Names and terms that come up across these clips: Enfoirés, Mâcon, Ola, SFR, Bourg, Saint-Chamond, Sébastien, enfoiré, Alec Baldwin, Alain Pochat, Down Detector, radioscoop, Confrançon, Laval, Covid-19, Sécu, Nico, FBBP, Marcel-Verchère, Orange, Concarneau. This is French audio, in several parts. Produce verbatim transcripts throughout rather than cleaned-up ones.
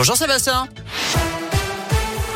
Bonjour Sébastien.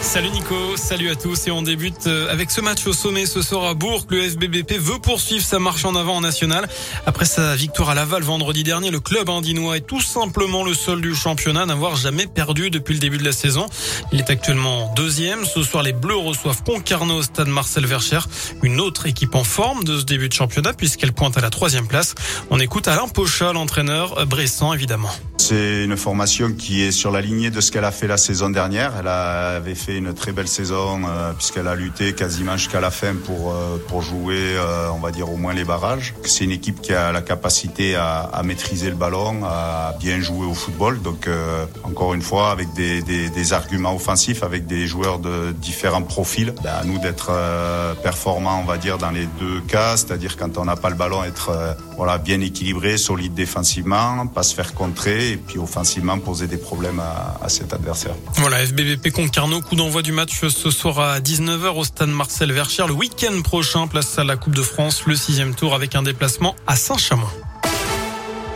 Salut Nico, salut à tous, et on débute avec ce match au sommet ce soir à Bourg. Le F B B P veut poursuivre sa marche en avant en national. Après sa victoire à Laval vendredi dernier, le club andinois est tout simplement le seul du championnat à n'avoir jamais perdu depuis le début de la saison. Il est actuellement deuxième. Ce soir, les Bleus reçoivent Concarneau au stade Marcel-Verchère, une autre équipe en forme de ce début de championnat puisqu'elle pointe à la troisième place. On écoute Alain Pochat, l'entraîneur bressan évidemment. C'est une formation qui est sur la lignée de ce qu'elle a fait la saison dernière. Elle avait fait une très belle saison euh, puisqu'elle a lutté quasiment jusqu'à la fin pour, euh, pour jouer, euh, on va dire, au moins les barrages. C'est une équipe qui a la capacité à, à maîtriser le ballon, à bien jouer au football. Donc, euh, encore une fois, avec des, des, des arguments offensifs, avec des joueurs de différents profils. Ben, à nous d'être euh, performants, on va dire, dans les deux cas, c'est-à-dire quand on n'a pas le ballon, être euh, voilà, bien équilibré, solide défensivement, pas se faire contrer, et puis offensivement poser des problèmes à, à cet adversaire. Voilà, F B B P Concarneau, coup d'envoi du match ce soir à dix-neuf heures au stade Marcel-Verchère. Le week-end prochain, place à la Coupe de France, le sixième tour avec un déplacement à Saint-Chamond.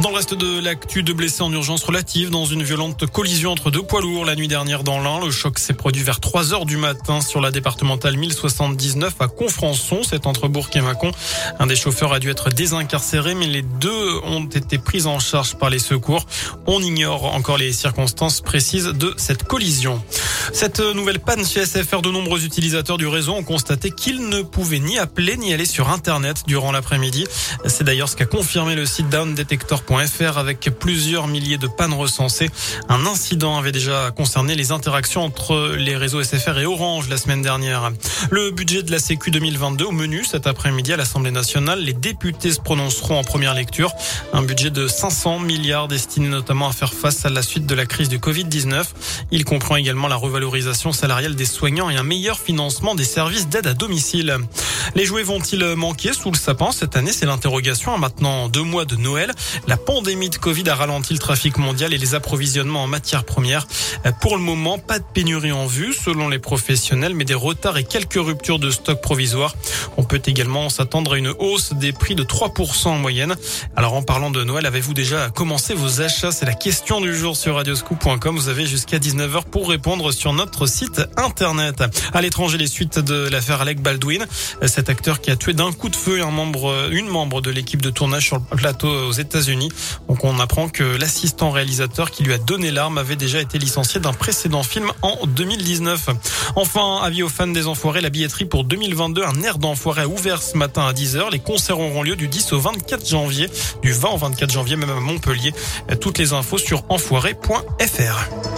Dans le reste de l'actu, deux blessés en urgence relative dans une violente collision entre deux poids lourds la nuit dernière dans l'Ain. Le choc s'est produit vers trois heures du matin sur la départementale mille soixante-dix-neuf à Confrançon, c'est entre Bourg et Mâcon. Un des chauffeurs a dû être désincarcéré, mais les deux ont été pris en charge par les secours. On ignore encore les circonstances précises de cette collision. Cette nouvelle panne chez S F R, de nombreux utilisateurs du réseau ont constaté qu'ils ne pouvaient ni appeler ni aller sur Internet durant l'après-midi. C'est d'ailleurs ce qu'a confirmé le site Down Detector avec plusieurs milliers de pannes recensées. Un incident avait déjà concerné les interactions entre les réseaux S F R et Orange la semaine dernière. Le budget de la Sécu deux mille vingt-deux au menu cet après-midi à l'Assemblée nationale. Les députés se prononceront en première lecture. Un budget de cinq cents milliards destiné notamment à faire face à la suite de la crise du covid dix-neuf. Il comprend également la revalorisation salariale des soignants et un meilleur financement des services d'aide à domicile. Les jouets vont-ils manquer sous le sapin cette année? C'est l'interrogation à maintenant deux mois de Noël. La La pandémie de Covid a ralenti le trafic mondial et les approvisionnements en matières premières. Pour le moment, pas de pénurie en vue, selon les professionnels, mais des retards et quelques ruptures de stock provisoires. On peut également s'attendre à une hausse des prix de trois pour cent en moyenne. Alors, en parlant de Noël, avez-vous déjà commencé vos achats? C'est la question du jour sur radioscoop point com. Vous avez jusqu'à dix-neuf heures pour répondre sur notre site internet. À l'étranger, les suites de l'affaire Alec Baldwin, cet acteur qui a tué d'un coup de feu un membre, une membre de l'équipe de tournage sur le plateau aux États-Unis. Donc on apprend que l'assistant réalisateur qui lui a donné l'arme avait déjà été licencié d'un précédent film en deux mille dix-neuf. Enfin, avis aux fans des Enfoirés, la billetterie pour deux mille vingt-deux, un air d'enfoiré a ouvert ce matin à dix heures. Les concerts auront lieu du dix au vingt-quatre janvier, du vingt au vingt-quatre janvier même à Montpellier. Toutes les infos sur enfoiré point f r.